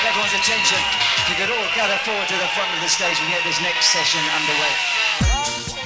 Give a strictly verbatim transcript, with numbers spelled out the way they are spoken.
have everyone's attention, you could all gather forward to the front of the stage and get this next session underway.